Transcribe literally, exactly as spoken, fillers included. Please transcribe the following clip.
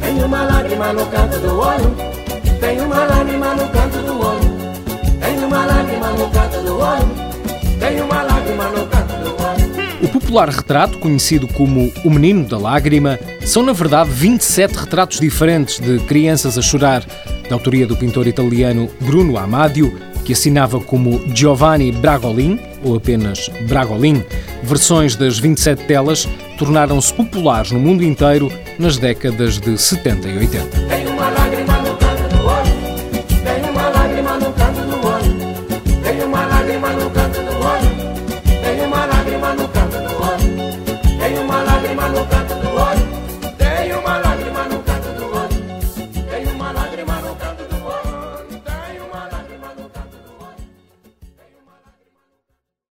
Tem uma lágrima no canto do olho, tem uma lágrima no canto do olho, tem uma lágrima no canto do olho, tem uma lágrima no canto do olho. O popular retrato, conhecido como O Menino da Lágrima, são na verdade vinte e sete retratos diferentes de crianças a chorar, da autoria do pintor italiano Bruno Amadio, que assinava como Giovanni Bragolin, ou apenas Bragolin. Versões das vinte e sete telas tornaram-se populares no mundo inteiro nas décadas de setenta e oitenta. Tem uma lágrima no canto do olho.